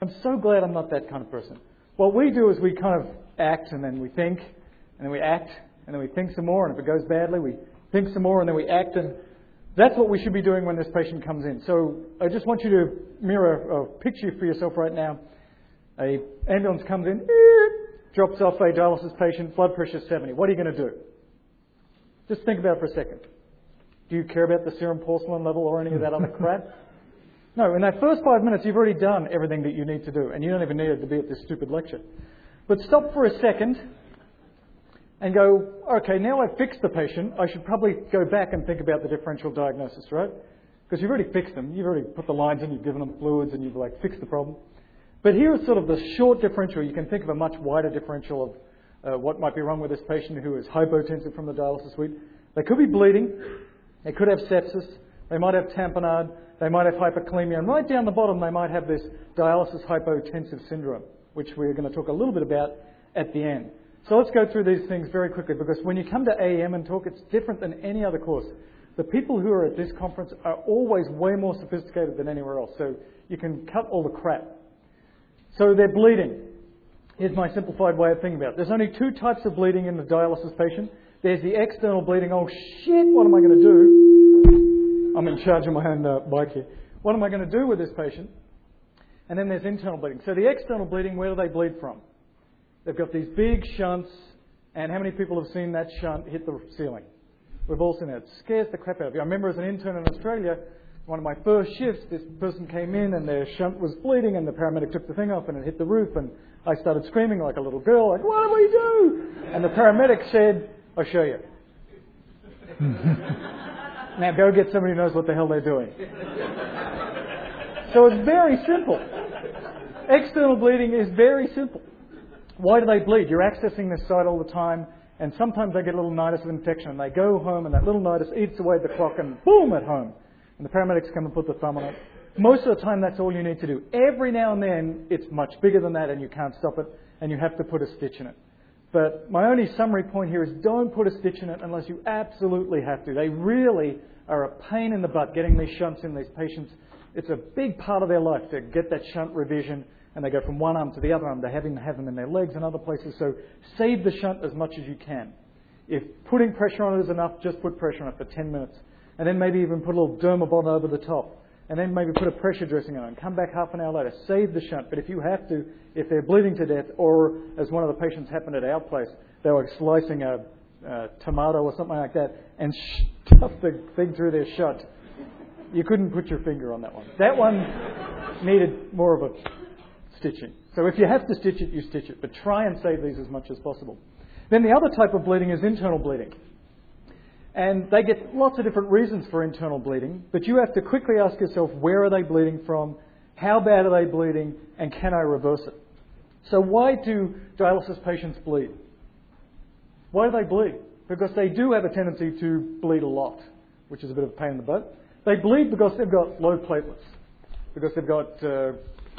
I'm so glad I'm not that kind of person. What we do is we kind of act, and then we think, and then we act, and then we think some more, and if it goes badly, we think some more, and then we act, and that's what we should be doing when this patient comes in. So I just want you to mirror a picture for yourself right now. An ambulance comes in, drops off a dialysis patient, blood pressure 70. What are you going to do? Just think about it for a second. Do you care about the serum porcelain level or any of that other crap? No, in that first 5 minutes, you've already done everything that you need to do, and you don't even need it to be at this stupid lecture. But stop for a second and go, okay, now I've fixed the patient, I should probably go back and think about the differential diagnosis, right? Because you've already fixed them. You've already put the lines in, you've given them fluids, and you've like fixed the problem. But here is sort of the short differential. You can think of a much wider differential of what might be wrong with this patient who is hypotensive from the dialysis suite. They could be bleeding. They could have sepsis. They might have tamponade. They might have hyperkalemia. And right down the bottom, they might have this dialysis hypotensive syndrome, which we're going to talk a little bit about at the end. So let's go through these things very quickly, because when you come to AEM and talk, it's different than any other course. The people who are at this conference are always way more sophisticated than anywhere else, so you can cut all the crap. So they're bleeding. Here's my simplified way of thinking about it. There's only two types of bleeding in the dialysis patient. There's the external bleeding. Oh, shit, what am I going to do? I'm in charge of my own bike here. What am I going to do with this patient? And then there's internal bleeding. So the external bleeding, where do they bleed from? They've got these big shunts, and how many people have seen that shunt hit the ceiling? We've all seen that. It scares the crap out of you. I remember as an intern in Australia, one of my first shifts, this person came in and their shunt was bleeding, and the paramedic took the thing off and it hit the roof, and I started screaming like a little girl, like, what do we do? And the paramedic said, I'll show you. Now go get somebody who knows what the hell they're doing. So it's very simple. External bleeding is very simple. Why do they bleed? You're accessing this site all the time, and sometimes they get a little nidus of infection, and they go home, and that little nidus eats away the clock, and boom, at home. And the paramedics come and put the thumb on it. Most of the time, that's all you need to do. Every now and then, it's much bigger than that, and you can't stop it, and you have to put a stitch in it. But my only summary point here is don't put a stitch in it unless you absolutely have to. They really are a pain in the butt getting these shunts in these patients. It's a big part of their life to get that shunt revision, and they go from one arm to the other arm. They're having to have them in their legs and other places, so save the shunt as much as you can. If putting pressure on it is enough, just put pressure on it for 10 minutes. And then maybe even put a little dermabond over the top. And then maybe put a pressure dressing on it and come back half an hour later. Save the shunt. But if you have to, if they're bleeding to death, or as one of the patients happened at our place, they were slicing a tomato or something like that and stuffed the thing through their shunt. You couldn't put your finger on that one. That one needed more of a stitching. So if you have to stitch it, you stitch it. But try and save these as much as possible. Then the other type of bleeding is internal bleeding. And they get lots of different reasons for internal bleeding, but you have to quickly ask yourself, where are they bleeding from, how bad are they bleeding, and can I reverse it? So why do dialysis patients bleed? Why do they bleed? Because they do have a tendency to bleed a lot, which is a bit of a pain in the butt. They bleed because they've got low platelets, because they've got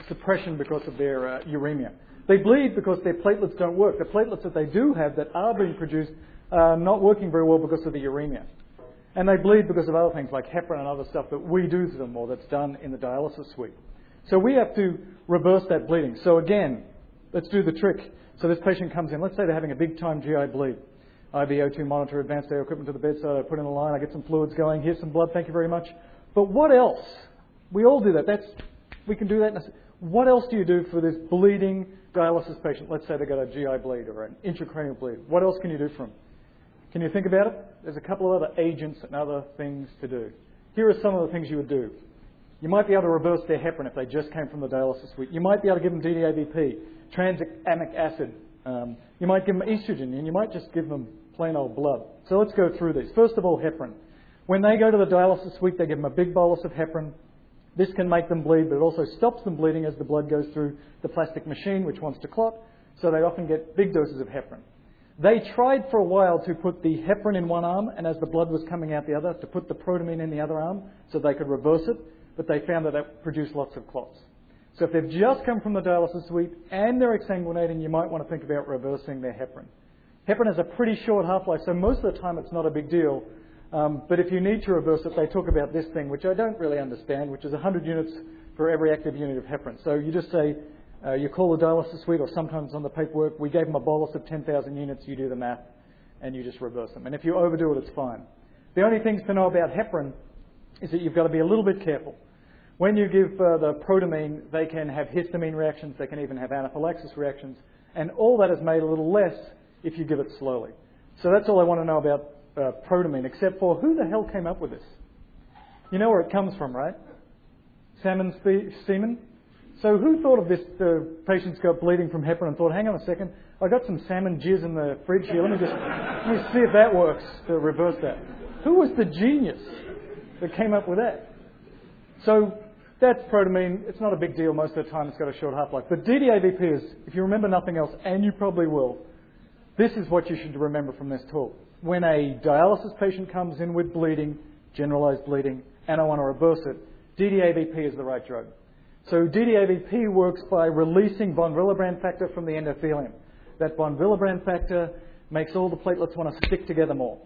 suppression because of their uremia. They bleed because their platelets don't work. The platelets that they do have that are being produced not working very well because of the uremia. And they bleed because of other things like heparin and other stuff that we do to them or that's done in the dialysis suite. So we have to reverse that bleeding. So again, let's do the trick. So this patient comes in. Let's say they're having a big-time GI bleed. IV O2 monitor, advanced air equipment to the bedside. I put in a line. I get some fluids going. Here's some blood. Thank you very much. But what else? We all do that. We can do that. What else do you do for this bleeding dialysis patient? Let's say they've got a GI bleed or an intracranial bleed. What else can you do for them? Can you think about it? There's a couple of other agents and other things to do. Here are some of the things you would do. You might be able to reverse their heparin if they just came from the dialysis suite. You might be able to give them DDAVP, transamic acid. You might give them estrogen, and you might just give them plain old blood. So let's go through these. First of all, heparin. When they go to the dialysis suite, they give them a big bolus of heparin. This can make them bleed, but it also stops them bleeding as the blood goes through the plastic machine, which wants to clot. So they often get big doses of heparin. They tried for a while to put the heparin in one arm, and as the blood was coming out the other, to put the protamine in the other arm so they could reverse it, but they found that it produced lots of clots. So if they've just come from the dialysis suite and they're exsanguinating, you might want to think about reversing their heparin. Heparin has a pretty short half-life, so most of the time it's not a big deal, but if you need to reverse it, they talk about this thing, which I don't really understand, which is 100 units for every active unit of heparin. So you just say, you call the dialysis suite, or sometimes on the paperwork, we gave them a bolus of 10,000 units, you do the math, and you just reverse them. And if you overdo it, it's fine. The only things to know about heparin is that you've got to be a little bit careful. When you give the protamine, they can have histamine reactions, they can even have anaphylaxis reactions, and all that is made a little less if you give it slowly. So that's all I want to know about protamine, except for who the hell came up with this? You know where it comes from, right? Salmon semen? So who thought of this? The patient's got bleeding from heparin and thought, hang on a second, I got some salmon jizz in the fridge here. Let me see if that works to reverse that. Who was the genius that came up with that? So that's protamine. It's not a big deal most of the time. It's got a short half-life. But DDAVP is, if you remember nothing else, and you probably will, this is what you should remember from this talk. When a dialysis patient comes in with bleeding, generalized bleeding, and I want to reverse it, DDAVP is the right drug. So DDAVP works by releasing von Willebrand factor from the endothelium. That von Willebrand factor makes all the platelets want to stick together more.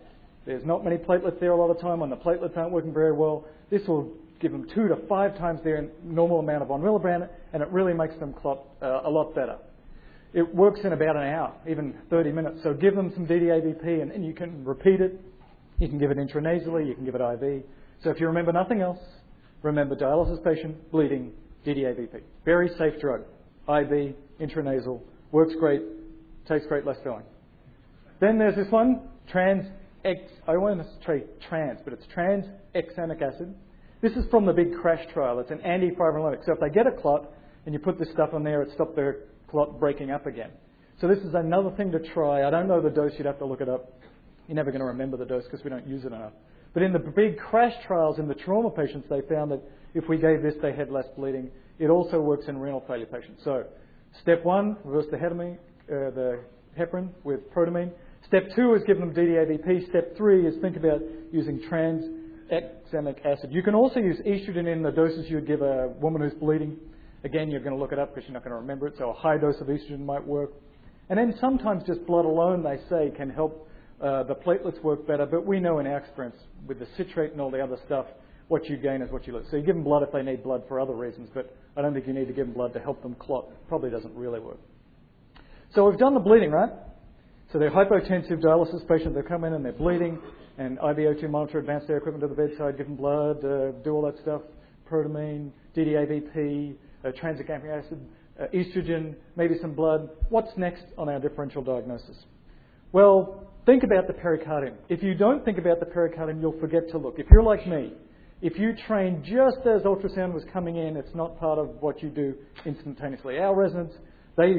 There's not many platelets there a lot of time. When the platelets aren't working very well, this will give them 2 to 5 times their normal amount of von Willebrand, and it really makes them clot a lot better. It works in about an hour, even 30 minutes. So give them some DDAVP, and you can repeat it. You can give it intranasally. You can give it IV. So if you remember nothing else, remember dialysis patient, bleeding, DDAVP. Very safe drug. IV, intranasal, works great, tastes great, less filling. Then there's this one, I want to say trans, but it's trans-examic acid. This is from the big crash trial. It's an anti-fibrinolytic. So if they get a clot and you put this stuff on there, it stops their clot breaking up again. So this is another thing to try. I don't know the dose. You'd have to look it up. You're never going to remember the dose because we don't use it enough. But in the big crash trials in the trauma patients, they found that if we gave this, they had less bleeding. It also works in renal failure patients. So step one, reverse the heparin with protamine. Step two is give them DDAVP. Step three is think about using trans-examic acid. You can also use estrogen in the doses you would give a woman who's bleeding. Again, you're going to look it up because you're not going to remember it. So a high dose of estrogen might work. And then sometimes just blood alone, they say, can help the platelets work better. But we know in our experience with the citrate and all the other stuff, what you gain is what you lose. So you give them blood if they need blood for other reasons, but I don't think you need to give them blood to help them clot. It probably doesn't really work. So we've done the bleeding, right? So they're hypotensive dialysis patients. They come in and they're bleeding, and IVO2 monitor, advance their equipment to the bedside, give them blood, do all that stuff, protamine, DDAVP, transexamic acid, estrogen, maybe some blood. What's next on our differential diagnosis? Well, think about the pericardium. If you don't think about the pericardium, you'll forget to look. If you're like me, if you train just as ultrasound was coming in, it's not part of what you do instantaneously. Our residents, they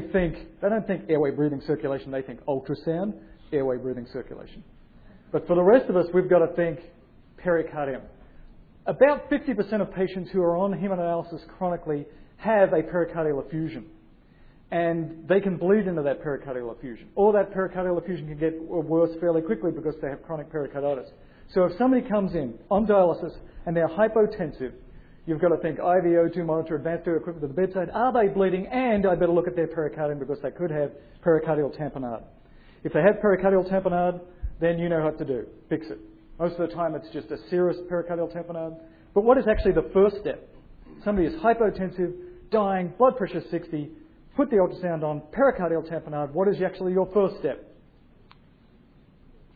don't think airway breathing circulation, they think ultrasound, airway breathing circulation. But for the rest of us, we've got to think pericardium. About 50% of patients who are on hemodialysis chronically have a pericardial effusion, and they can bleed into that pericardial effusion, or that pericardial effusion can get worse fairly quickly because they have chronic pericarditis. So if somebody comes in on dialysis and they're hypotensive, you've got to think IVO2 monitor, advanced air equipment to the bedside. Are they bleeding? And I better look at their pericardium because they could have pericardial tamponade. If they have pericardial tamponade, then you know what to do. Fix it. Most of the time it's just a serous pericardial tamponade. But what is actually the first step? Somebody is hypotensive, dying, blood pressure 60, put the ultrasound on, pericardial tamponade. What is actually your first step?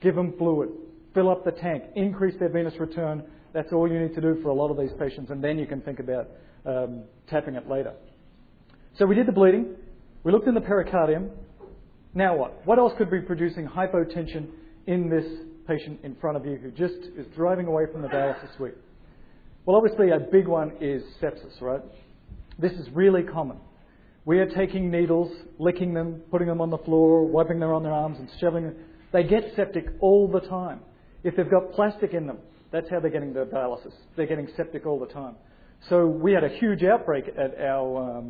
Give them fluid. Fill up the tank, increase their venous return. That's all you need to do for a lot of these patients, and then you can think about tapping it later. So we did the bleeding. We looked in the pericardium. Now what? What else could be producing hypotension in this patient in front of you who just is driving away from the dialysis suite? Well, obviously a big one is sepsis, right? This is really common. We are taking needles, licking them, putting them on the floor, wiping them on their arms and shoving them. They get septic all the time. If they've got plastic in them, that's how they're getting their dialysis. They're getting septic all the time. So we had a huge outbreak at our,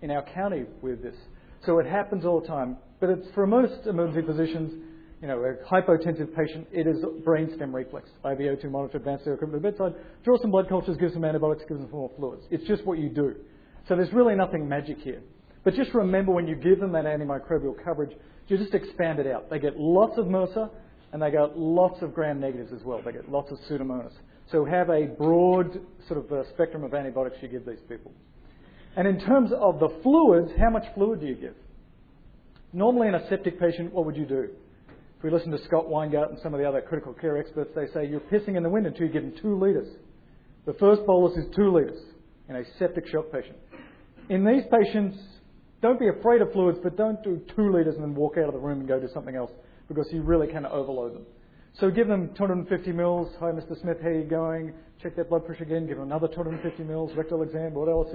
in our county with this. So it happens all the time. But it's for most emergency physicians, you know, a hypotensive patient, it is brainstem reflex. IVO2 monitor, advanced air equipment to the bedside, draw some blood cultures, give some antibiotics, give some more fluids. It's just what you do. So there's really nothing magic here. But just remember when you give them that antimicrobial coverage, you just expand it out. They get lots of MRSA, and they got lots of gram-negatives as well. They get lots of pseudomonas. So have a broad sort of spectrum of antibiotics you give these people. And in terms of the fluids, how much fluid do you give? Normally in a septic patient, what would you do? If we listen to Scott Weingart and some of the other critical care experts, they say you're pissing in the wind until you give them 2 litres. The first bolus is 2 litres in a septic shock patient. In these patients, don't be afraid of fluids, but don't do 2 litres and then walk out of the room and go do something else, because you really can overload them. So give them 250 mils. Hi, Mr. Smith, how are you going? Check their blood pressure again. Give them another 250 mils, rectal exam, what else?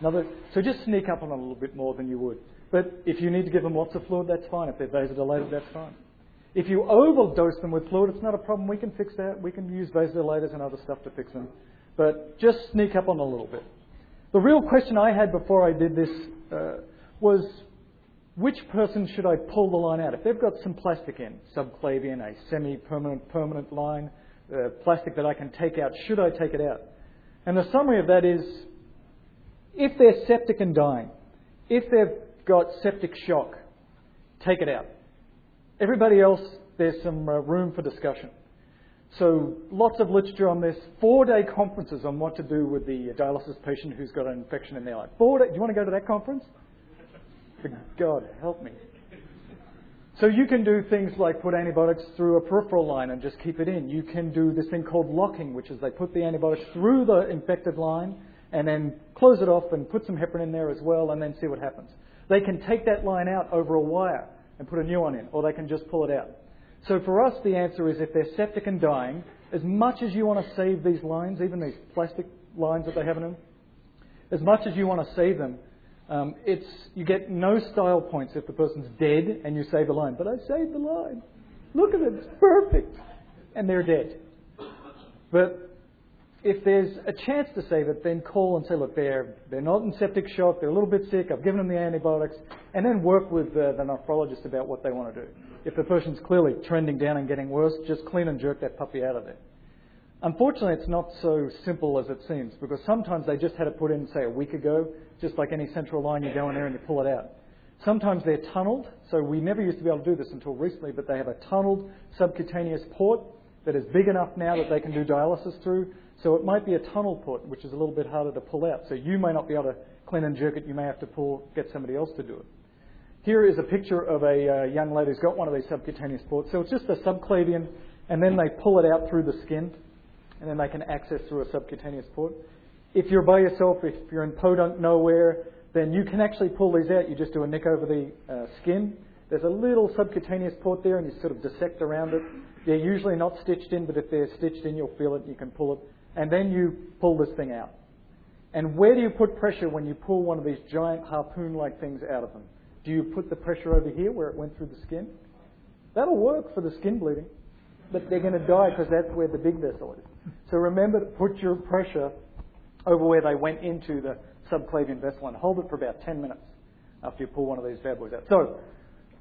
Another. So just sneak up on them a little bit more than you would. But if you need to give them lots of fluid, that's fine. If they're vasodilated, that's fine. If you overdose them with fluid, it's not a problem. We can fix that. We can use vasodilators and other stuff to fix them. But just sneak up on them a little bit. The real question I had before I did this was, which person should I pull the line out? If they've got some plastic in, subclavian, a semi-permanent, permanent line, plastic that I can take out, should I take it out? And the summary of that is, if they're septic and dying, if they've got septic shock, take it out. Everybody else, there's some room for discussion. So lots of literature on this. 4-day conferences on what to do with the dialysis patient who's got an infection in their eye. 4 days. Do you want to go to that conference? God help me. So you can do things like put antibiotics through a peripheral line and just keep it in. You can do this thing called locking, which is they put the antibiotics through the infected line and then close it off and put some heparin in there as well and then see what happens. They can take that line out over a wire and put a new one in, or they can just pull it out. So for us, the answer is if they're septic and dying, as much as you want to save these lines, even these plastic lines that they have in them, as much as you want to save them, you get no style points if the person's dead and you save the line. But I saved the line. Look at it. It's perfect. And they're dead. But if there's a chance to save it, then call and say, look, they're not in septic shock. They're a little bit sick. I've given them the antibiotics. And then work with the nephrologist about what they want to do. If the person's clearly trending down and getting worse, just clean and jerk that puppy out of there. Unfortunately, it's not so simple as it seems, because sometimes they just had it put in, say, a week ago, just like any central line, you go in there and you pull it out. Sometimes they're tunneled, so we never used to be able to do this until recently, but they have a tunneled subcutaneous port that is big enough now that they can do dialysis through, so it might be a tunneled port, which is a little bit harder to pull out, so you may not be able to clean and jerk it, you may have to get somebody else to do it. Here is a picture of a young lady who's got one of these subcutaneous ports, so it's just a subclavian, and then they pull it out through the skin, and then they can access through a subcutaneous port. If you're by yourself, if you're in podunk nowhere, then you can actually pull these out. You just do a nick over the skin. There's a little subcutaneous port there, and you sort of dissect around it. They're usually not stitched in, but if they're stitched in, you'll feel it, and you can pull it. And then you pull this thing out. And where do you put pressure when you pull one of these giant harpoon-like things out of them? Do you put the pressure over here where it went through the skin? That'll work for the skin bleeding, but they're going to die because that's where the big vessel is. So remember to put your pressure over where they went into the subclavian vessel and hold it for about 10 minutes after you pull one of these bad boys out. So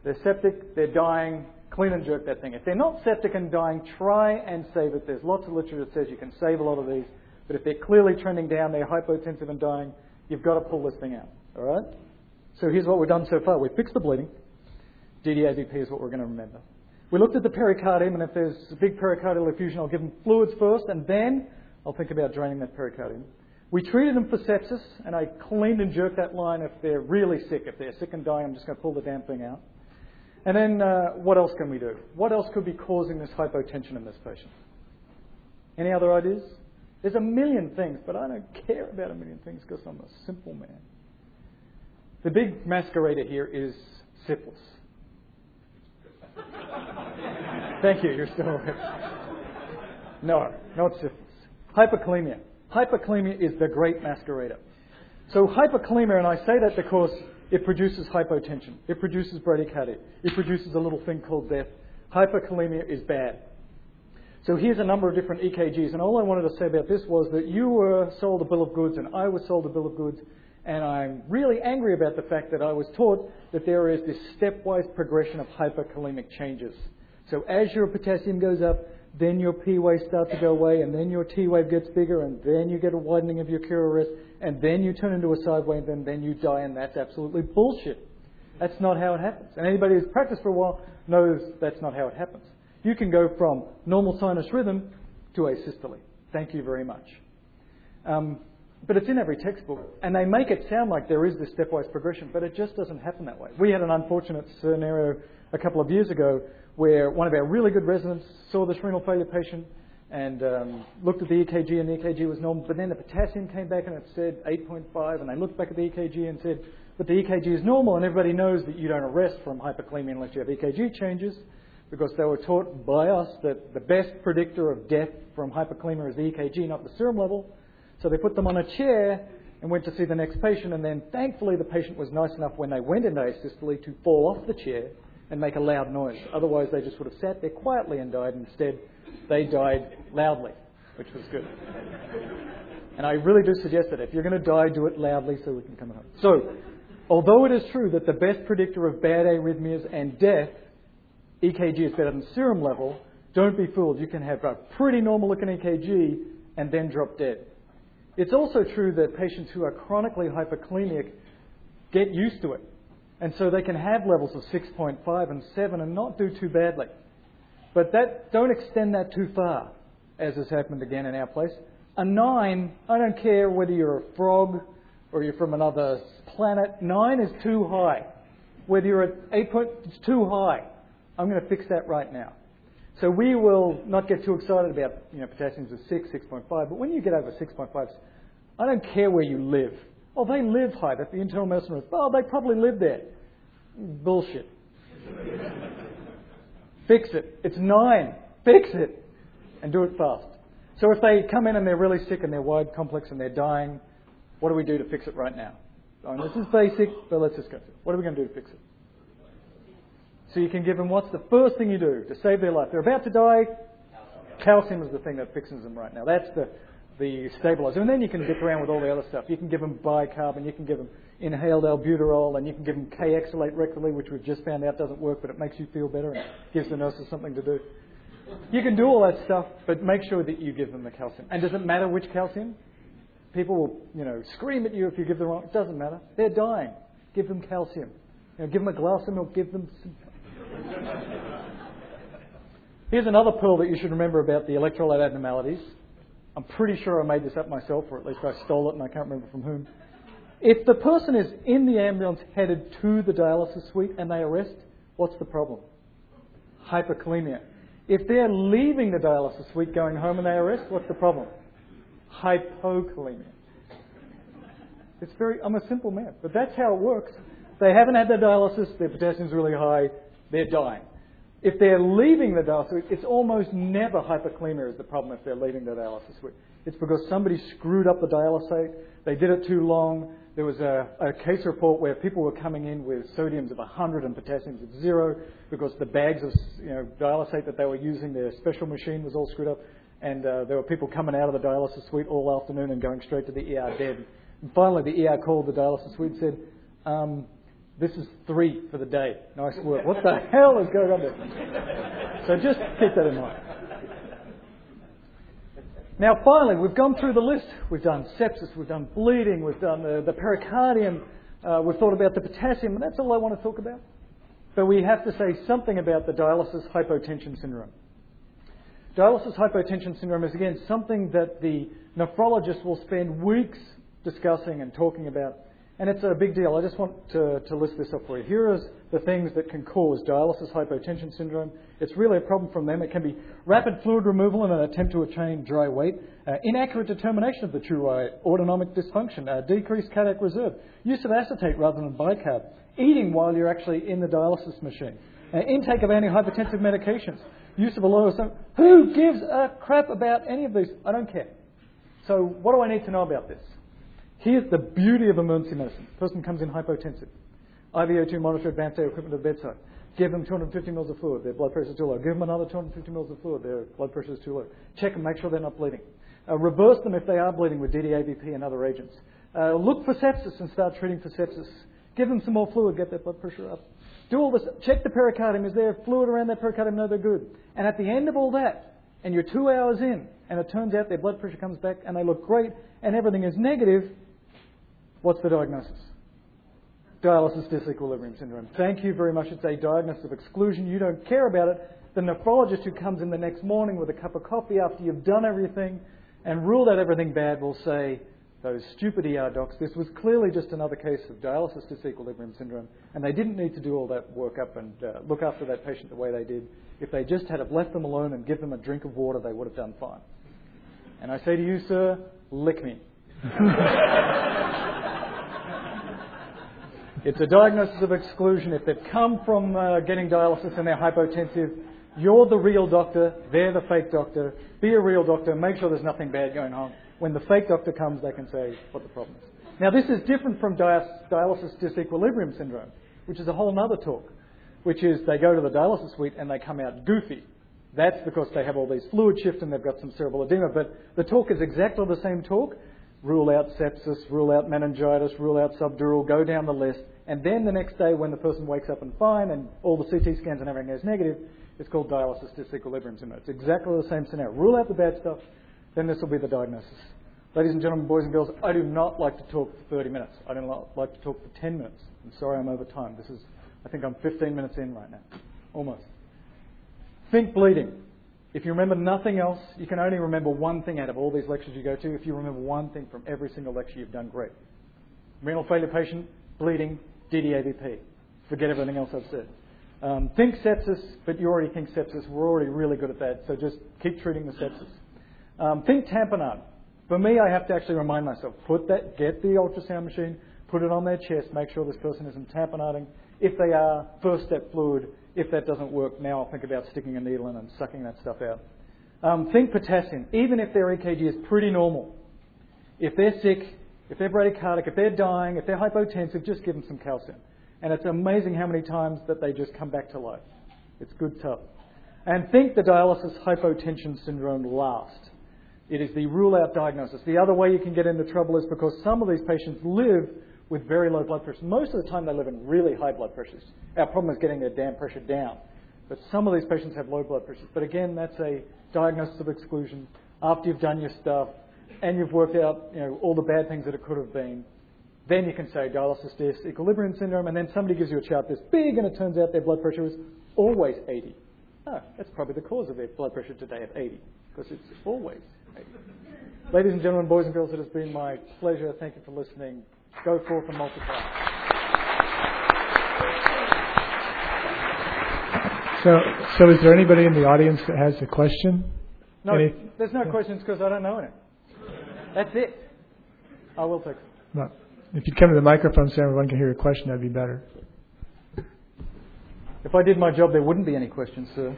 they're septic, they're dying, clean and jerk that thing. If they're not septic and dying, try and save it. There's lots of literature that says you can save a lot of these, but if they're clearly trending down, they're hypotensive and dying, you've got to pull this thing out. All right? So here's what we've done so far. We've fixed the bleeding. DDAVP is what we're going to remember. We looked at the pericardium, and if there's a big pericardial effusion, I'll give them fluids first, and then I'll think about draining that pericardium. We treated them for sepsis, and I cleaned and jerked that line if they're really sick. If they're sick and dying, I'm just going to pull the damn thing out. And then what else can we do? What else could be causing this hypotension in this patient? Any other ideas? There's a million things, but I don't care about a million things because I'm a simple man. The big masquerader here is syphilis. Thank you, you're still awake. No, not syphilis. Hyperkalemia. Hyperkalemia is the great masquerader. So hyperkalemia, and I say that because it produces hypotension, it produces bradycardia, it produces a little thing called death. Hyperkalemia is bad. So here's a number of different EKGs, and all I wanted to say about this was that you were sold a bill of goods and I was sold a bill of goods, and I'm really angry about the fact that I was taught that there is this stepwise progression of hyperkalemic changes. So as your potassium goes up, then your P wave starts to go away, and then your T wave gets bigger, and then you get a widening of your QRS, and then you turn into a side wave, and then you die, and that's absolutely bullshit. That's not how it happens. And anybody who's practiced for a while knows that's not how it happens. You can go from normal sinus rhythm to asystole. Thank you very much. But it's in every textbook, and they make it sound like there is this stepwise progression, but it just doesn't happen that way. We had an unfortunate scenario a couple of years ago where one of our really good residents saw this renal failure patient and looked at the EKG, and the EKG was normal, but then the potassium came back and it said 8.5, and they looked back at the EKG and said, but the EKG is normal, and everybody knows that you don't arrest from hyperkalemia unless you have EKG changes, because they were taught by us that the best predictor of death from hyperkalemia is the EKG, not the serum level. So they put them on a chair and went to see the next patient, and then thankfully the patient was nice enough when they went into asystole to fall off the chair and make a loud noise. Otherwise they just would have sat there quietly and died. Instead they died loudly, which was good. And I really do suggest that if you're going to die, do it loudly so we can come home. So although it is true that the best predictor of bad arrhythmias and death, EKG, is better than serum level, don't be fooled. You can have a pretty normal looking EKG and then drop dead. It's also true that patients who are chronically hyperkalemic get used to it, and so they can have levels of 6.5 and 7 and not do too badly. But that, don't extend that too far, as has happened again in our place. A 9, I don't care whether you're a frog or you're from another planet, 9 is too high. Whether you're at 8, it's too high. I'm going to fix that right now. So we will not get too excited about, potassiums of 6, 6.5, but when you get over 6.5, I don't care where you live. Oh, they live high. That's the internal medicine room. Oh, they probably live there. Bullshit. Fix it. It's 9. Fix it. And do it fast. So if they come in and they're really sick and they're wide complex and they're dying, what do we do to fix it right now? I mean, this is basic, but let's just go through it. What are we going to do to fix it? So you can give them, what's the first thing you do to save their life? They're about to die. Calcium is the thing that fixes them right now. That's the stabilizer. And then you can dick around with all the other stuff. You can give them bicarbonate, you can give them inhaled albuterol, and you can give them K-exalate rectally, which we've just found out doesn't work, but it makes you feel better and gives the nurses something to do. You can do all that stuff, but make sure that you give them the calcium. And does it matter which calcium? People will, scream at you if you give the wrong. It doesn't matter. They're dying. Give them calcium. Give them a glass of milk. Give them some. Here's another pearl that you should remember about the electrolyte abnormalities. I'm pretty sure I made this up myself, or at least I stole it and I can't remember from whom. If the person is in the ambulance headed to the dialysis suite and they arrest, what's the problem? Hyperkalemia. If they're leaving the dialysis suite going home and they arrest, what's the problem? Hypokalemia. It's I'm a simple man, but that's how it works. They haven't had their dialysis, their potassium's really high, they're dying. If they're leaving the dialysis suite, it's almost never hyperkalemia is the problem if they're leaving the dialysis suite. It's because somebody screwed up the dialysate, they did it too long. There was a case report where people were coming in with sodiums of 100 and potassiums of 0 because the bags of dialysate that they were using, their special machine, was all screwed up, and there were people coming out of the dialysis suite all afternoon and going straight to the ER dead. And finally the ER called the dialysis suite and said, this is 3 for the day. Nice work. What the hell is going on there? So just keep that in mind. Now finally, we've gone through the list. We've done sepsis, we've done bleeding, we've done the pericardium, we've thought about the potassium, and that's all I want to talk about. But we have to say something about the dialysis hypotension syndrome. Dialysis hypotension syndrome is, again, something that the nephrologist will spend weeks discussing and talking about. And it's a big deal. I just want to list this up for you. Here is the things that can cause dialysis hypotension syndrome. It's really a problem from them. It can be rapid fluid removal in an attempt to attain dry weight, inaccurate determination of the true weight, autonomic dysfunction, decreased cardiac reserve, use of acetate rather than bicarb, eating while you're actually in the dialysis machine, intake of antihypertensive medications, use of a lower. Who gives a crap about any of these? I don't care. So what do I need to know about this? Here's the beauty of emergency medicine. Person comes in hypotensive. IV-O2 monitor, advanced aid equipment at the bedside. Give them 250 mils of fluid. Their blood pressure is too low. Give them another 250 mils of fluid. Their blood pressure is too low. Check and make sure they're not bleeding. Reverse them if they are bleeding with DDAVP and other agents. Look for sepsis and start treating for sepsis. Give them some more fluid. Get their blood pressure up. Do all this. Check the pericardium. Is there fluid around that pericardium? No, they're good. And at the end of all that, and you're 2 hours in, and it turns out their blood pressure comes back and they look great and everything is negative, what's the diagnosis? Dialysis disequilibrium syndrome. Thank you very much. It's a diagnosis of exclusion. You don't care about it. The nephrologist who comes in the next morning with a cup of coffee after you've done everything and ruled out everything bad will say, those stupid ER docs. This was clearly just another case of dialysis disequilibrium syndrome, and they didn't need to do all that workup and look after that patient the way they did. If they just had have left them alone and give them a drink of water, they would have done fine. And I say to you, sir, lick me. It's a diagnosis of exclusion. If they've come from getting dialysis and they're hypotensive, you're the real doctor, they're the fake doctor. Be a real doctor, make sure there's nothing bad going on. When the fake doctor comes, they can say what the problem is. Now, this is different from dialysis disequilibrium syndrome, which is a whole nother talk, which is they go to the dialysis suite and they come out goofy. That's because they have all these fluid shift and they've got some cerebral edema, but the talk is exactly the same talk. Rule out sepsis, rule out meningitis, rule out subdural, go down the list. And then the next day when the person wakes up and fine and all the CT scans and everything goes negative, it's called dialysis disequilibrium syndrome. It's exactly the same scenario. Rule out the bad stuff, then this will be the diagnosis. Ladies and gentlemen, boys and girls, I do not like to talk for 30 minutes. I don't like to talk for 10 minutes. I'm sorry I'm over time. This is, I think I'm 15 minutes in right now, almost. Think bleeding. If you remember nothing else, you can only remember one thing out of all these lectures you go to. If you remember one thing from every single lecture, you've done great. Renal failure patient, bleeding, DDAVP. Forget everything else I've said. Think sepsis, but you already think sepsis. We're already really good at that, so just keep treating the sepsis. Think tamponade. For me, I have to actually remind myself, get the ultrasound machine, put it on their chest, make sure this person isn't tamponading. If they are, first step fluid. If that doesn't work, now I'll think about sticking a needle in and sucking that stuff out. Think potassium. Even if their EKG is pretty normal, if they're sick, if they're bradycardic, if they're dying, if they're hypotensive, just give them some calcium. And it's amazing how many times that they just come back to life. It's good stuff. And think the dialysis hypotension syndrome last. It is the rule-out diagnosis. The other way you can get into trouble is because some of these patients live with very low blood pressure. Most of the time they live in really high blood pressures. Our problem is getting their damn pressure down. But some of these patients have low blood pressures. But again, that's a diagnosis of exclusion. After you've done your stuff and you've worked out, you know, all the bad things that it could have been, then you can say dialysis disequilibrium syndrome, and then somebody gives you a chart this big and it turns out their blood pressure is always 80. Oh, that's probably the cause of their blood pressure today at 80, because it's always 80. Ladies and gentlemen, boys and girls, it has been my pleasure. Thank you for listening. Go forth and multiply. So is there anybody in the audience that has a question? No, there's no questions because I don't know it. That's it. I will take it. No. If you'd come to the microphone so everyone can hear your question, that'd be better. If I did my job, there wouldn't be any questions, sir.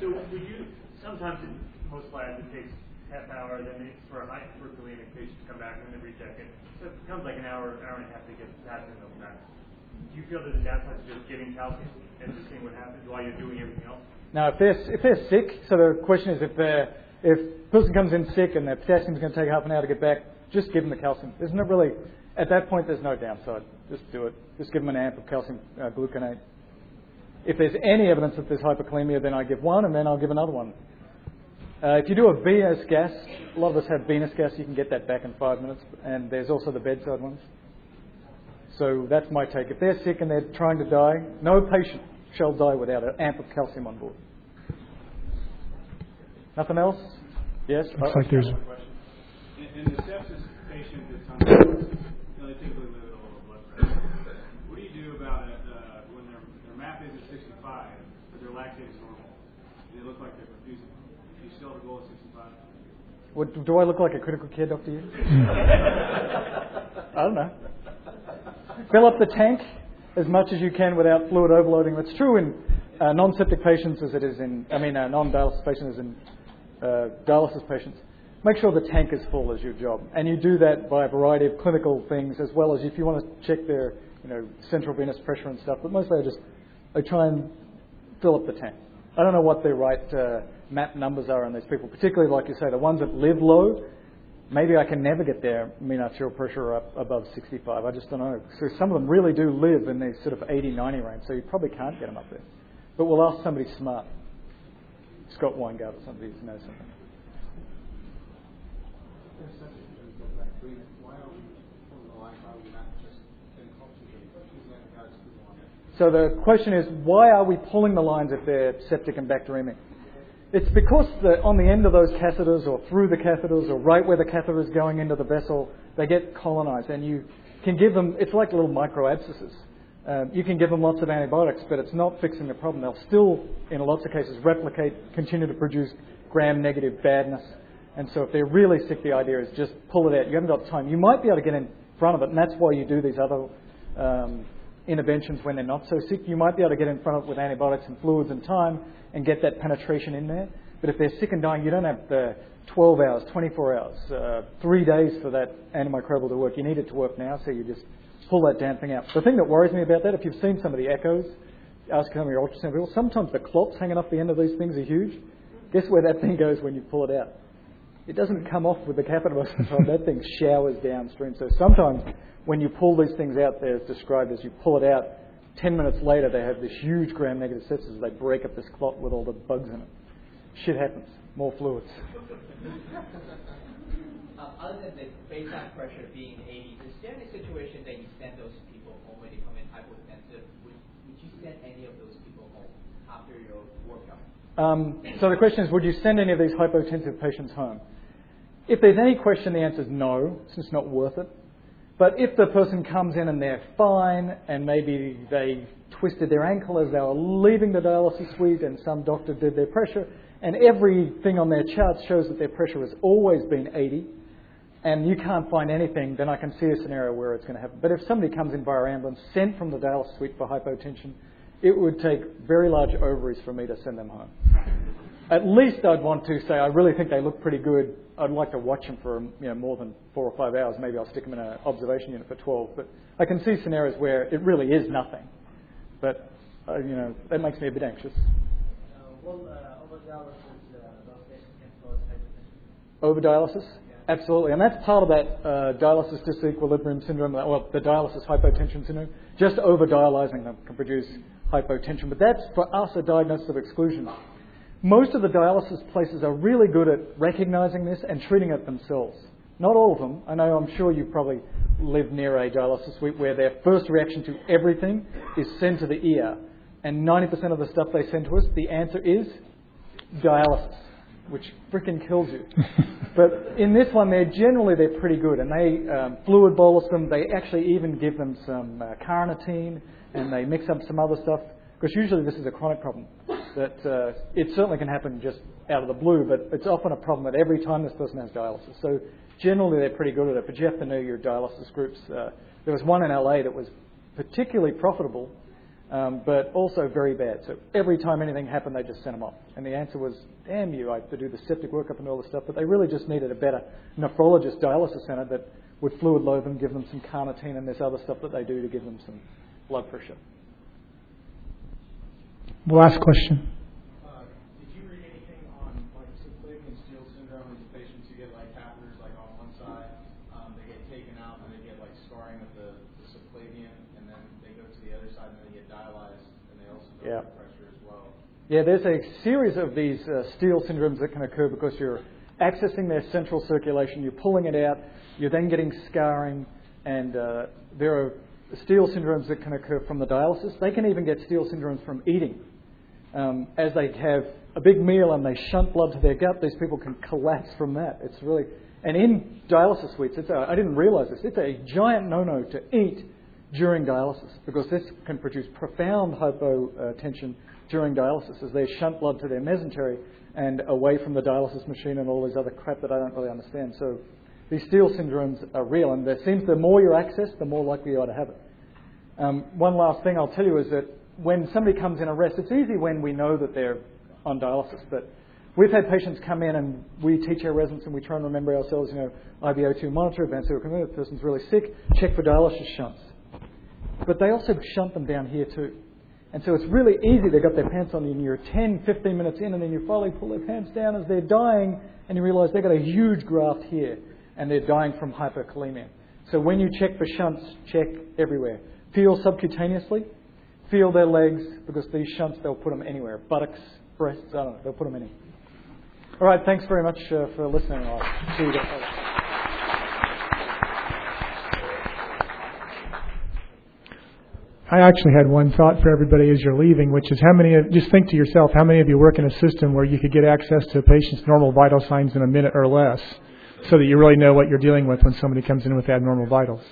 So would you, sometimes in post-labs it takes half hour, then it's for a hyperkalemic patient to come back and then recheck it. So it becomes like an hour and a half to get potassium level back. Do you feel that the downside is just getting calcium and just seeing what happens while you're doing everything else? Now, if they're sick, so the question is if a person comes in sick and their potassium is going to take half an hour to get back, just give them the calcium. There's not really, at that point, there's no downside. Just do it. Just give them an amp of calcium gluconate. If there's any evidence that there's hyperkalemia, then I give one and then I'll give another one. If you do a venous gas, a lot of us have venous gas, you can get that back in 5 minutes, and there's also the bedside ones. So that's my take. If they're sick and they're trying to die, no patient shall die without an amp of calcium on board. Nothing else? Yes? Looks like there's one question. In the sepsis patient that's on dialysis, they typically live at a low blood pressure. What do you do about it when their MAP is at 65, but their lactate is normal? They look like they're confusing. You still have a goal of 65. What, do I look like a critical care doctor to you? I don't know. Fill up the tank as much as you can without fluid overloading. That's true in non-septic patients as it is in, non-dialysis patients as in dialysis patients. Make sure the tank is full is your job. And you do that by a variety of clinical things as well as if you want to check their, central venous pressure and stuff. But mostly I try and fill up the tank. I don't know what the right MAP numbers are on these people, particularly, like you say, the ones that live low. Maybe I can never get their mean arterial pressure up above 65. I just don't know. So some of them really do live in these sort of 80, 90 range, so you probably can't get them up there. But we'll ask somebody smart, Scott Weingart or somebody who knows something. So the question is, why are we pulling the lines if they're septic and bacteremic? It's because on the end of those catheters or through the catheters or right where the catheter is going into the vessel, they get colonized, and you can give them, it's like little micro abscesses. You can give them lots of antibiotics, but it's not fixing the problem. They'll still, in lots of cases, replicate, continue to produce gram-negative badness. And so if they're really sick, the idea is just pull it out. You haven't got time. You might be able to get in front of it, and that's why you do these other interventions when they're not so sick. You might be able to get in front of it with antibiotics and fluids and time and get that penetration in there. But if they're sick and dying, you don't have the 12 hours, 24 hours, 3 days for that antimicrobial to work. You need it to work now, so you just pull that damn thing out. The thing that worries me about that, if you've seen some of the echoes, ask some of your ultrasound people, sometimes the clots hanging off the end of these things are huge. Guess where that thing goes when you pull it out? It doesn't come off with the catheter most of the time. That thing showers downstream. So sometimes when you pull these things out, they're described as you pull it out, 10 minutes later they have this huge gram-negative sepsis. They break up this clot with all the bugs in it. Shit happens. More fluids. Other than the baseline pressure being 80, is there any situation that you send those people home when they come in hypotensive? Would you send any of those people home after your workup? So the question is, would you send any of these hypotensive patients home? If there's any question, the answer is no. It's just not worth it. But if the person comes in and they're fine, and maybe they twisted their ankle as they were leaving the dialysis suite and some doctor did their pressure, and everything on their charts shows that their pressure has always been 80, and you can't find anything, then I can see a scenario where it's going to happen. But if somebody comes in via ambulance, sent from the dialysis suite for hypotension, it would take very large ovaries for me to send them home. At least I'd want to say, I really think they look pretty good. I'd like to watch them for more than 4 or 5 hours. Maybe I'll stick them in an observation unit for 12. But I can see scenarios where it really is nothing. But, that makes me a bit anxious. Overdialysis? Yeah. Absolutely. And that's part of that dialysis disequilibrium syndrome, well, the dialysis hypotension syndrome. Just over-dialyzing them can produce hypotension. But that's, for us, a diagnosis of exclusion. Most of the dialysis places are really good at recognizing this and treating it themselves. Not all of them. I know, I'm sure you probably live near a dialysis suite where their first reaction to everything is send to the ER. And 90% of the stuff they send to us, the answer is dialysis, which frickin' kills you. But in this one, they're pretty good. And they fluid bolus them. They actually even give them some carnitine, and they mix up some other stuff. Because usually this is a chronic problem. That it certainly can happen just out of the blue, but it's often a problem that every time this person has dialysis. So generally they're pretty good at it. But you have to know your dialysis groups. There was one in LA that was particularly profitable, but also very bad. So every time anything happened, they just sent them off. And the answer was, damn you, I have to do the septic workup and all this stuff. But they really just needed a better nephrologist dialysis center that would fluid load them, give them some carnitine, and this other stuff that they do to give them some blood pressure. Last question. Did you read anything on Subclavian Steele syndrome in the patients who get catheters on one side, they get taken out and they get scarring of the subclavian, and then they go to the other side and they get dialyzed, and they also get pressure as well? Yeah, there's a series of these Steele syndromes that can occur because you're accessing their central circulation, you're pulling it out, you're then getting scarring, and there are Steele syndromes that can occur from the dialysis. They can even get Steele syndromes from eating. As they have a big meal and they shunt blood to their gut, these people can collapse from that. It's really, and in dialysis suites, I didn't realize this, it's a giant no-no to eat during dialysis, because this can produce profound hypotension during dialysis as they shunt blood to their mesentery and away from the dialysis machine and all this other crap that I don't really understand. So these Steele syndromes are real, and there seems the more you access, the more likely you are to have it. One last thing I'll tell you is that when somebody comes in arrest, it's easy when we know that they're on dialysis, but we've had patients come in and we teach our residents and we try and remember ourselves, IBO2 monitor, advanced urine, the person's really sick, check for dialysis shunts. But they also shunt them down here too. And so it's really easy, they've got their pants on and you're 10, 15 minutes in, and then you finally pull their pants down as they're dying and you realize they've got a huge graft here and they're dying from hyperkalemia. So when you check for shunts, check everywhere. Feel subcutaneously, feel their legs, because these shunts, they'll put them anywhere. Buttocks, breasts, I don't know, they'll put them anywhere. All right, thanks very much for listening. I'll see you guys later. I actually had one thought for everybody as you're leaving, which is just think to yourself, how many of you work in a system where you could get access to a patient's normal vital signs in a minute or less, so that you really know what you're dealing with when somebody comes in with abnormal vitals?